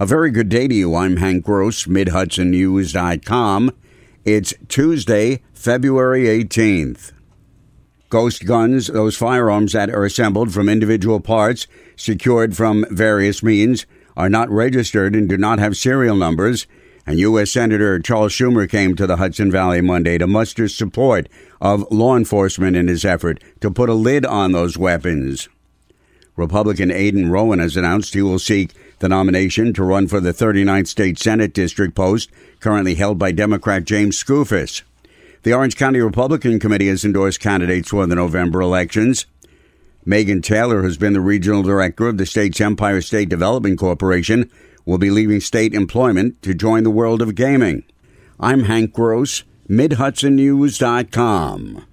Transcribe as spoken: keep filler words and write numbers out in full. A very good day to you. I'm Hank Gross, Mid Hudson News dot com. It's Tuesday, February eighteenth. Ghost guns, those firearms that are assembled from individual parts, secured from various means, are not registered and do not have serial numbers. And U S Senator Charles Schumer came to the Hudson Valley Monday to muster support of law enforcement in his effort to put a lid on those weapons. Republican Aidan Rowan has announced he will seek the nomination to run for the thirty-ninth State Senate District post, currently held by Democrat James Skoufis. The Orange County Republican Committee has endorsed candidates for the November elections. Megan Taylor, who's been the regional director of the state's Empire State Development Corporation, will be leaving state employment to join the world of gaming. I'm Hank Gross, Mid Hudson News dot com.